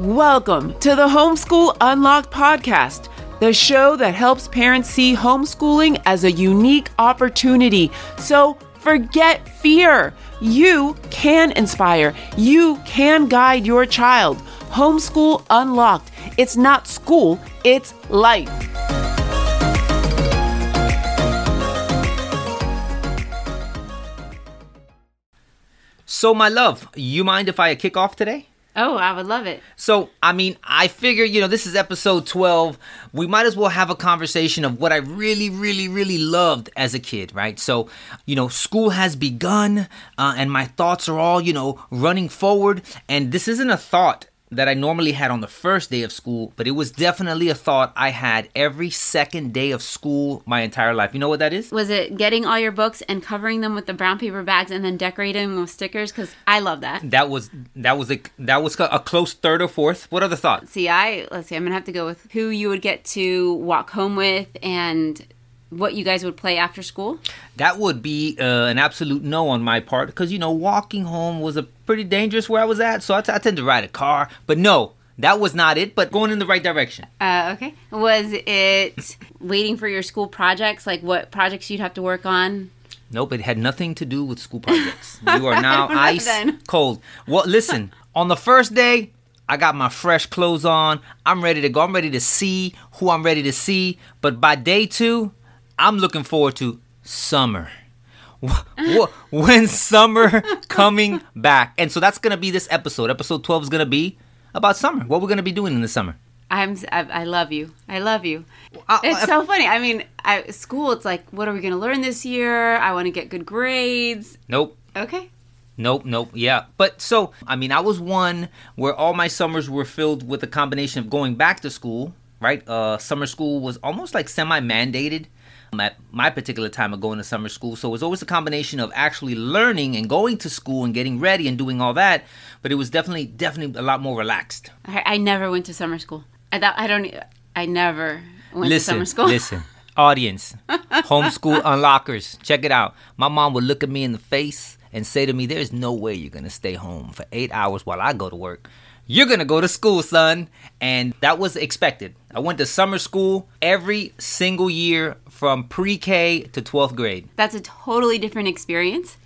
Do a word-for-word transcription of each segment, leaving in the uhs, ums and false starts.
Welcome to the Homeschool Unlocked podcast, the show that helps parents see homeschooling as a unique opportunity. So forget fear. You can inspire. You can guide your child. Homeschool Unlocked. It's not school, it's life. So my love, you mind if I kick off today? Oh, I would love it. So, I mean, I figure, you know, this is episode twelve. We might as well have a conversation of what I really, really, really loved as a kid, right? So, you know, school has begun uh, and my thoughts are all, you know, running forward. And this isn't a thought that I normally had on the first day of school, but it was definitely a thought I had every second day of school my entire life. You know what that is? Was it getting all your books and covering them with the brown paper bags and then decorating them with stickers? Because I love that. That was that was a, that was a close third or fourth. What other thoughts? See, I let's see. I'm gonna have to go with who you would get to walk home with and what you guys would play after school? That would be uh, an absolute no on my part because, you know, walking home was a pretty dangerous where I was at, so I, t- I tend to ride a car. But no, that was not it, but going in the right direction. Uh, okay. Was it waiting for your school projects, like what projects you'd have to work on? Nope, it had nothing to do with school projects. You are now ice then. cold. Well, listen, on the first day, I got my fresh clothes on. I'm ready to go. I'm ready to see who I'm ready to see. But by day two, I'm looking forward to summer. When's summer coming back? And so that's going to be this episode. Episode twelve is going to be about summer. What we're going to be doing in the summer. I'm, I, I love you. I love you. I, it's I, so funny. I mean, at school, it's like, what are we going to learn this year? I want to get good grades. Nope. Okay. Nope, nope, yeah. But so, I mean, I was one where all my summers were filled with a combination of going back to school, right? Uh, summer school was almost like semi-mandated at my particular time of going to summer school. So it was always a combination of actually learning and going to school and getting ready and doing all that. But it was definitely, definitely a lot more relaxed. I, I never went to summer school. I, th- I don't, I never went listen, to summer school. Listen, audience, homeschool unlockers, check it out. My mom would look at me in the face and say to me, there's no way you're going to stay home for eight hours while I go to work. You're going to go to school, son. And that was expected. I went to summer school every single year from pre-K to twelfth grade. That's a totally different experience.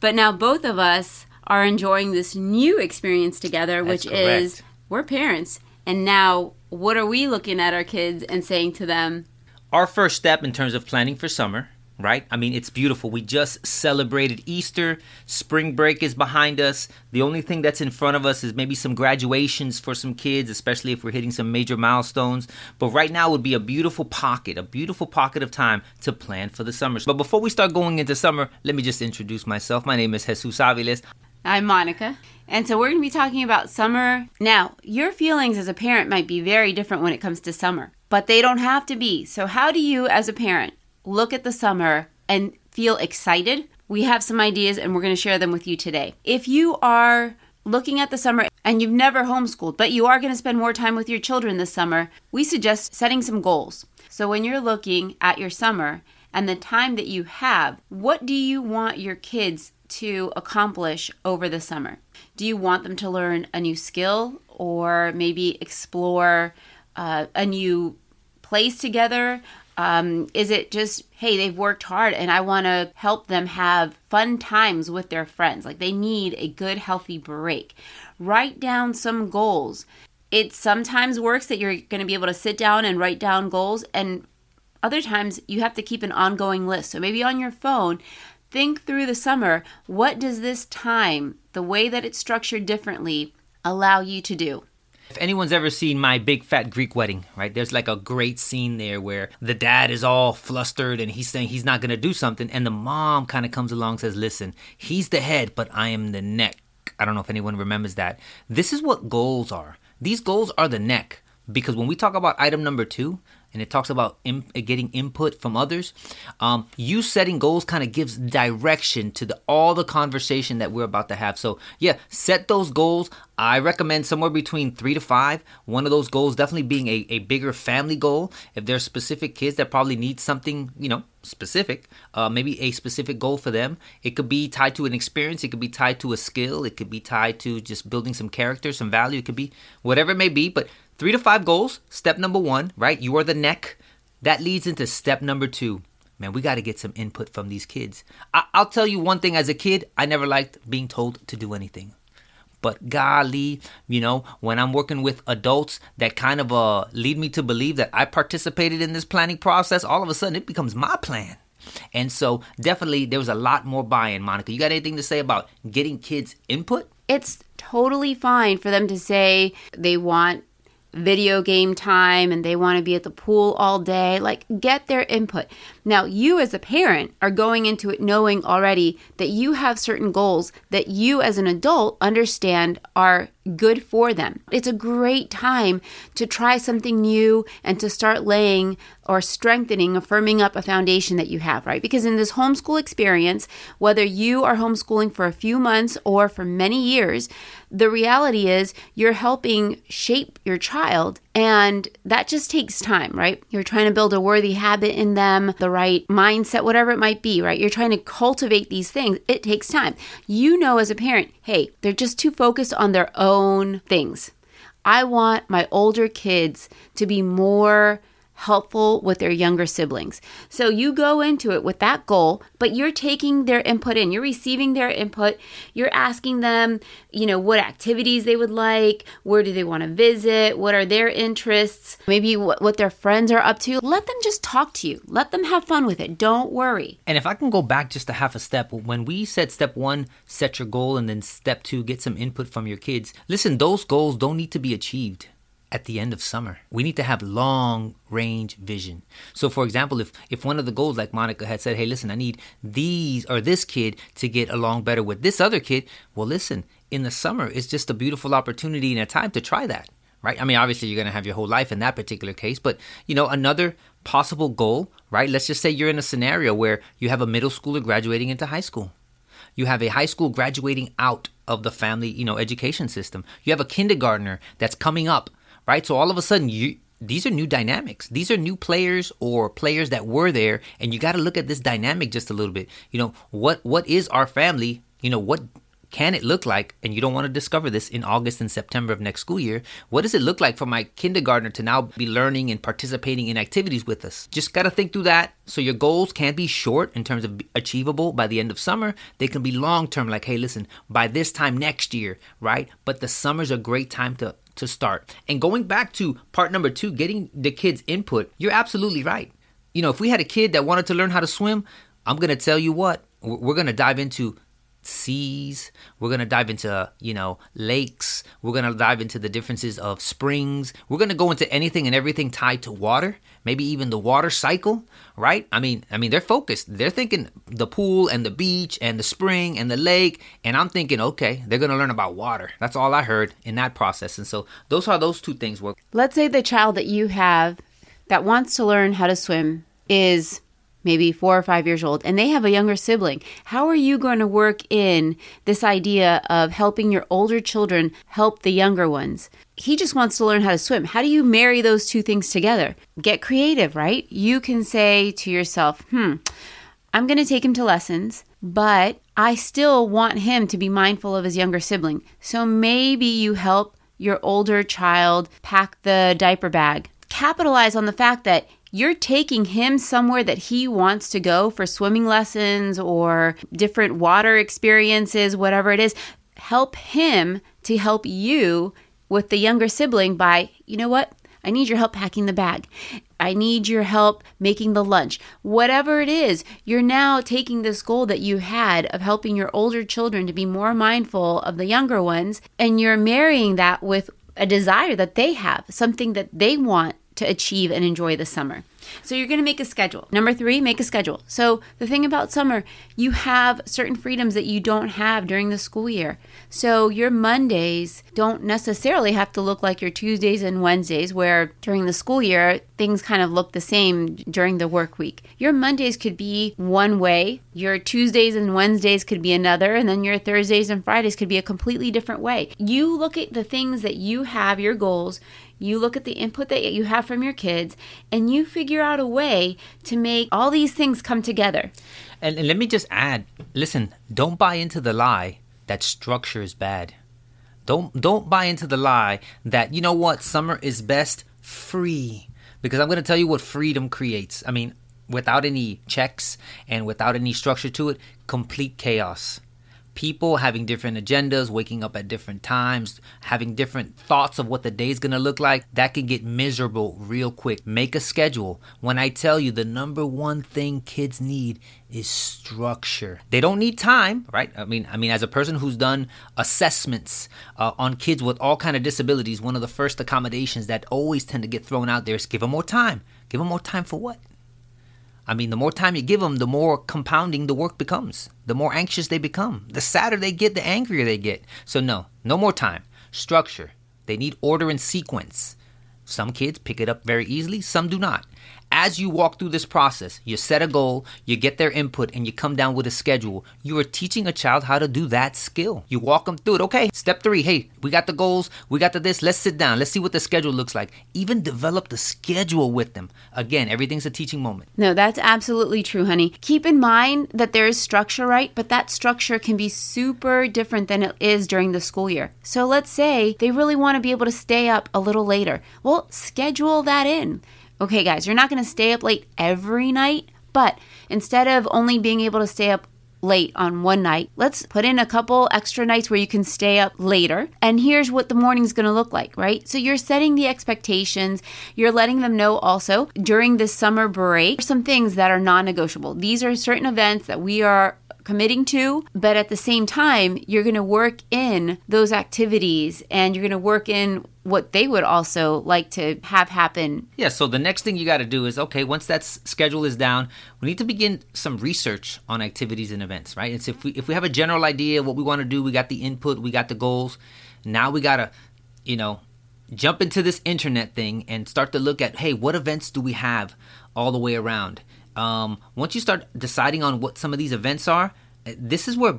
But now both of us are enjoying this new experience together, That's which correct. is we're parents. And now what are we looking at our kids and saying to them? Our first step in terms of planning for summer, right? I mean, it's beautiful. We just celebrated Easter. Spring break is behind us. The only thing that's in front of us is maybe some graduations for some kids, especially if we're hitting some major milestones. But right now would be a beautiful pocket, a beautiful pocket of time to plan for the summer. But before we start going into summer, let me just introduce myself. My name is Jesus Aviles. I'm Monica. And so we're going to be talking about summer. Now, your feelings as a parent might be very different when it comes to summer, but they don't have to be. So how do you as a parent look at the summer and feel excited? We have some ideas and we're going to share them with you today. If you are looking at the summer and you've never homeschooled, but you are going to spend more time with your children this summer, we suggest setting some goals. So when you're looking at your summer and the time that you have, what do you want your kids to accomplish over the summer? Do you want them to learn a new skill or maybe explore uh, a new place together? Um, is it just, hey, they've worked hard and I want to help them have fun times with their friends? Like they need a good, healthy break. Write down some goals. It sometimes works that you're going to be able to sit down and write down goals. And other times you have to keep an ongoing list. So maybe on your phone, think through the summer. What does this time, the way that it's structured differently, allow you to do? If anyone's ever seen My Big Fat Greek Wedding, right, there's like a great scene there where the dad is all flustered and he's saying he's not going to do something. And the mom kind of comes along and says, listen, he's the head, but I am the neck. I don't know if anyone remembers that. This is what goals are. These goals are the neck. Because when we talk about item number two, and it talks about imp- getting input from others. Um, you setting goals kind of gives direction to the, all the conversation that we're about to have. So yeah, set those goals. I recommend somewhere between three to five. One of those goals definitely being a, a bigger family goal. If there's specific kids that probably need something, you know, specific, uh, maybe a specific goal for them. It could be tied to an experience. It could be tied to a skill. It could be tied to just building some character, some value. It could be whatever it may be, but three to five goals. Step number one, right? You are the neck. That leads into step number two. Man, we got to get some input from these kids. I- I'll tell you one thing. As a kid, I never liked being told to do anything. But golly, you know, when I'm working with adults that kind of uh, lead me to believe that I participated in this planning process, all of a sudden it becomes my plan. And so definitely there was a lot more buy-in, Monica. You got anything to say about getting kids input? It's totally fine for them to say they want video game time and they want to be at the pool all day. Like, get their input. Now, you as a parent are going into it knowing already that you have certain goals that you as an adult understand are good for them. It's a great time to try something new and to start laying or strengthening or firming up a foundation that you have, right? Because in this homeschool experience, whether you are homeschooling for a few months or for many years, the reality is you're helping shape your child, and that just takes time, right? You're trying to build a worthy habit in them, the right mindset, whatever it might be, right? You're trying to cultivate these things. It takes time. You know as a parent, hey, they're just too focused on their own things. I want my older kids to be more helpful with their younger siblings. So you go into it with that goal, but you're taking their input in. You're receiving their input. You're asking them, you know, what activities they would like, where do they want to visit, what are their interests, maybe what, what their friends are up to. Let them just talk to you. Let them have fun with it. Don't worry. And if I can go back just a half a step, when we said step one, set your goal, and then step two, get some input from your kids. Listen, those goals don't need to be achieved at the end of summer. We need to have long range vision. So for example, if if one of the goals, like Monica had said, hey, listen, I need these or this kid to get along better with this other kid. Well, listen, in the summer, it's just a beautiful opportunity and a time to try that, right? I mean, obviously you're going to have your whole life in that particular case, but you know, another possible goal, right? Let's just say you're in a scenario where you have a middle schooler graduating into high school. You have a high school graduating out of the family, you know, education system. You have a kindergartner that's coming up, right? So all of a sudden, you, these are new dynamics. These are new players or players that were there. And you got to look at this dynamic just a little bit. You know, what what is our family? You know, what can it look like? And you don't want to discover this in August and September of next school year. What does it look like for my kindergartner to now be learning and participating in activities with us? Just got to think through that. So your goals can't be short in terms of achievable by the end of summer. They can be long term, like, hey, listen, by this time next year, right? But the summer's a great time to to start. And going back to part number two, getting the kids' input, you're absolutely right. You know, if we had a kid that wanted to learn how to swim, I'm going to tell you what, we're going to dive into seas, we're going to dive into, you know, lakes, we're going to dive into the differences of springs, we're going to go into anything and everything tied to water, maybe even the water cycle, right? I mean, I mean, they're focused. They're thinking the pool and the beach and the spring and the lake, and I'm thinking, okay, they're going to learn about water. That's all I heard in that process, and so those are those two things work. Let's say the child that you have that wants to learn how to swim is maybe four or five years old, and they have a younger sibling. How are you going to work in this idea of helping your older children help the younger ones? He just wants to learn how to swim. How do you marry those two things together? Get creative, right? You can say to yourself, hmm, I'm going to take him to lessons, but I still want him to be mindful of his younger sibling. So maybe you help your older child pack the diaper bag. Capitalize on the fact that you're taking him somewhere that he wants to go for swimming lessons or different water experiences, whatever it is. Help him to help you with the younger sibling by, you know what? I need your help packing the bag. I need your help making the lunch. Whatever it is, you're now taking this goal that you had of helping your older children to be more mindful of the younger ones, and you're marrying that with a desire that they have, something that they want to achieve and enjoy the summer. So you're going to make a schedule. Number three, make a schedule. So the thing about summer, you have certain freedoms that you don't have during the school year. So your Mondays don't necessarily have to look like your Tuesdays and Wednesdays, where during the school year, things kind of look the same during the work week. Your Mondays could be one way, your Tuesdays and Wednesdays could be another, and then your Thursdays and Fridays could be a completely different way. You look at the things that you have, your goals, you look at the input that you have from your kids, and you figure out a way to make all these things come together. And, and let me just add, listen, don't buy into the lie that structure is bad. Don't don't buy into the lie that, you know what, summer is best free. Because I'm going to tell you what freedom creates. I mean, without any checks and without any structure to it, complete chaos. People having different agendas, waking up at different times, having different thoughts of what the day is going to look like, that can get miserable real quick. Make a schedule. When I tell you the number one thing kids need is structure. They don't need time, right? I mean, I mean, as a person who's done assessments uh, on kids with all kind of disabilities, one of the first accommodations that always tend to get thrown out there is give them more time. Give them more time for what? I mean, the more time you give them, the more compounding the work becomes. The more anxious they become. The sadder they get, the angrier they get. So no, no more time. Structure. They need order and sequence. Some kids pick it up very easily, some do not. As you walk through this process, you set a goal, you get their input, and you come down with a schedule. You are teaching a child how to do that skill. You walk them through it. Okay, step three, hey, we got the goals, we got the this, let's sit down, let's see what the schedule looks like. Even develop the schedule with them. Again, everything's a teaching moment. No, that's absolutely true, honey. Keep in mind that there is structure, right? But that structure can be super different than it is during the school year. So let's say they really want to be able to stay up a little later. Well, schedule that in. Okay, guys, you're not going to stay up late every night, but instead of only being able to stay up late on one night, let's put in a couple extra nights where you can stay up later. And here's what the morning's going to look like, right? So you're setting the expectations. You're letting them know also during this summer break, some things that are non-negotiable. These are certain events that we are committing to, but at the same time, you're going to work in those activities and you're going to work in what they would also like to have happen. Yeah, so the next thing you got to do is, okay, once that schedule is down, we need to begin some research on activities and events, right? It's if we if we have a general idea of what we want to do, we got the input, we got the goals, now we got to, you know, jump into this internet thing and start to look at, hey, what events do we have all the way around? Um, once you start deciding on what some of these events are, this is where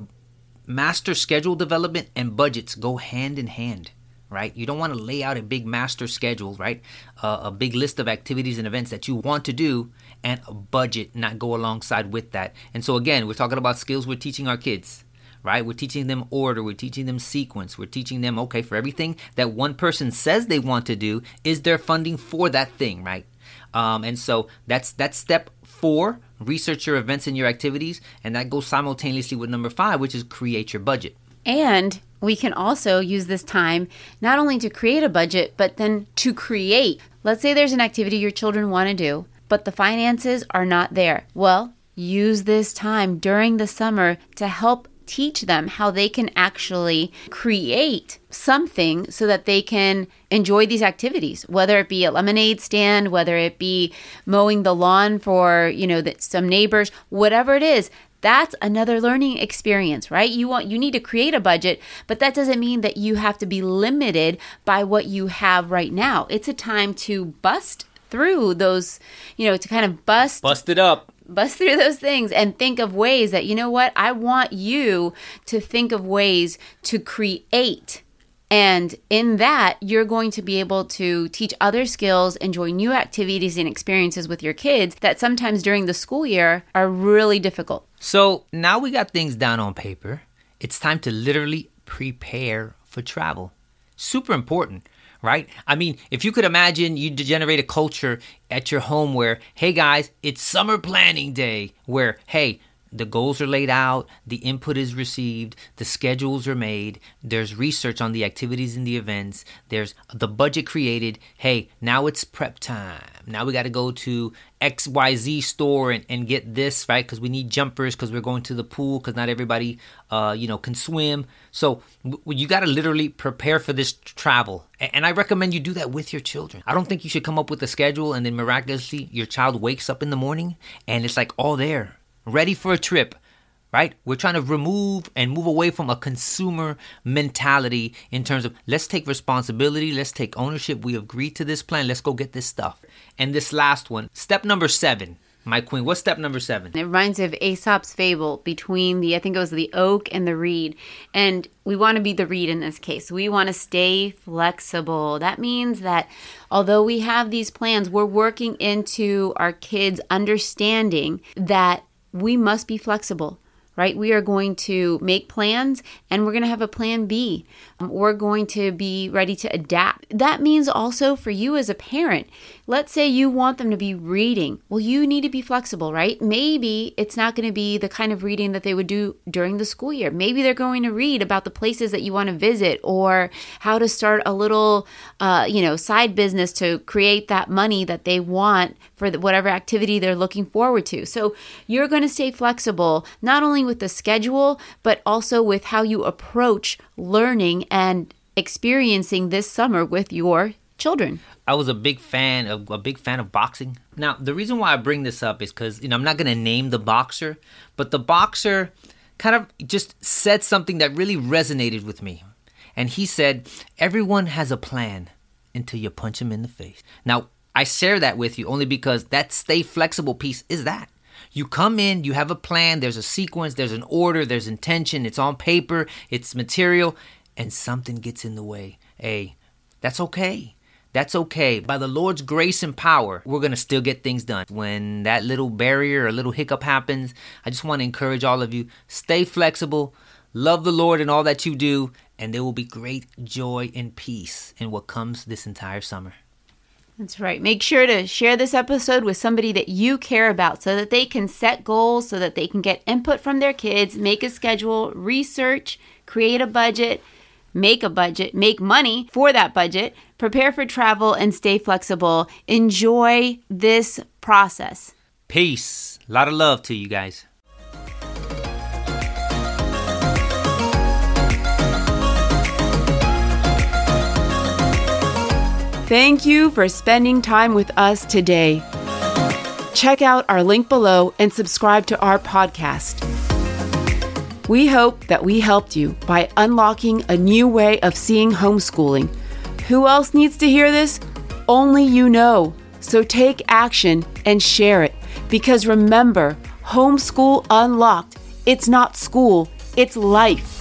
master schedule development and budgets go hand in hand, right? You don't want to lay out a big master schedule, right? Uh, a big list of activities and events that you want to do and a budget not go alongside with that. And so again, we're talking about skills we're teaching our kids, right? We're teaching them order. We're teaching them sequence. We're teaching them, okay, for everything that one person says they want to do, is there funding for that thing, right? Um, and so that's that's step four, research your events and your activities, and that goes simultaneously with number five, which is create your budget. And we can also use this time not only to create a budget, but then to create. Let's say there's an activity your children want to do, but the finances are not there. Well, use this time during the summer to help teach them how they can actually create something so that they can enjoy these activities, whether it be a lemonade stand, whether it be mowing the lawn for, you know, that some neighbors, whatever it is. That's another learning experience, right? You want, you need to create a budget, but that doesn't mean that you have to be limited by what you have right now. It's a time to bust through those, you know, to kind of bust bust it up. Bust through those things and think of ways that, you know what, I want you to think of ways to create. And in that, you're going to be able to teach other skills, enjoy new activities and experiences with your kids that sometimes during the school year are really difficult. So now we got things down on paper. It's time to literally prepare for travel. Super important. Right? I mean, if you could imagine you generate a culture at your home where, hey guys, it's summer planning day, where, hey, The goals are laid out, the input is received, the schedules are made, there's research on the activities and the events, there's the budget created. Hey, now it's prep time. Now we got to go to X Y Z store and, and get this, right? Because we need jumpers, because we're going to the pool, because not everybody, uh, you know, can swim. So w- you got to literally prepare for this travel. A- and I recommend you do that with your children. I don't think you should come up with a schedule and then miraculously your child wakes up in the morning and it's like all there, ready for a trip, right? We're trying to remove and move away from a consumer mentality in terms of let's take responsibility, let's take ownership. We agreed to this plan. Let's go get this stuff. And this last one, step number seven, my queen. What's step number seven? It reminds me of Aesop's fable between the, I think it was the oak and the reed. And we want to be the reed in this case. We want to stay flexible. That means that although we have these plans, we're working into our kids' understanding that we must be flexible, right? We are going to make plans and we're going to have a plan B. We're going to be ready to adapt. That means also for you as a parent, let's say you want them to be reading. Well, you need to be flexible, right? Maybe it's not going to be the kind of reading that they would do during the school year. Maybe they're going to read about the places that you want to visit or how to start a little, uh, you know, side business to create that money that they want for whatever activity they're looking forward to. So you're going to stay flexible, not only with the schedule, but also with how you approach learning and experiencing this summer with your children. I was a big fan of a big fan of boxing. Now, the reason why I bring this up is because, you know, I'm not going to name the boxer, but the boxer kind of just said something that really resonated with me. And he said, everyone has a plan until you punch him in the face. Now, I share that with you only because that stay flexible piece is that. You come in, you have a plan, there's a sequence, there's an order, there's intention, it's on paper, it's material, and something gets in the way. Hey, that's okay. That's okay. By the Lord's grace and power, we're going to still get things done. When that little barrier or little hiccup happens, I just want to encourage all of you, stay flexible, love the Lord in all that you do, and there will be great joy and peace in what comes this entire summer. That's right. Make sure to share this episode with somebody that you care about so that they can set goals, so that they can get input from their kids, make a schedule, research, create a budget, make a budget, make money for that budget, prepare for travel, and stay flexible. Enjoy this process. Peace. A lot of love to you guys. Thank you for spending time with us today. Check out our link below and subscribe to our podcast. We hope that we helped you by unlocking a new way of seeing homeschooling. Who else needs to hear this? Only you know. So take action and share it. Because remember, Homeschool Unlocked, it's not school, it's life.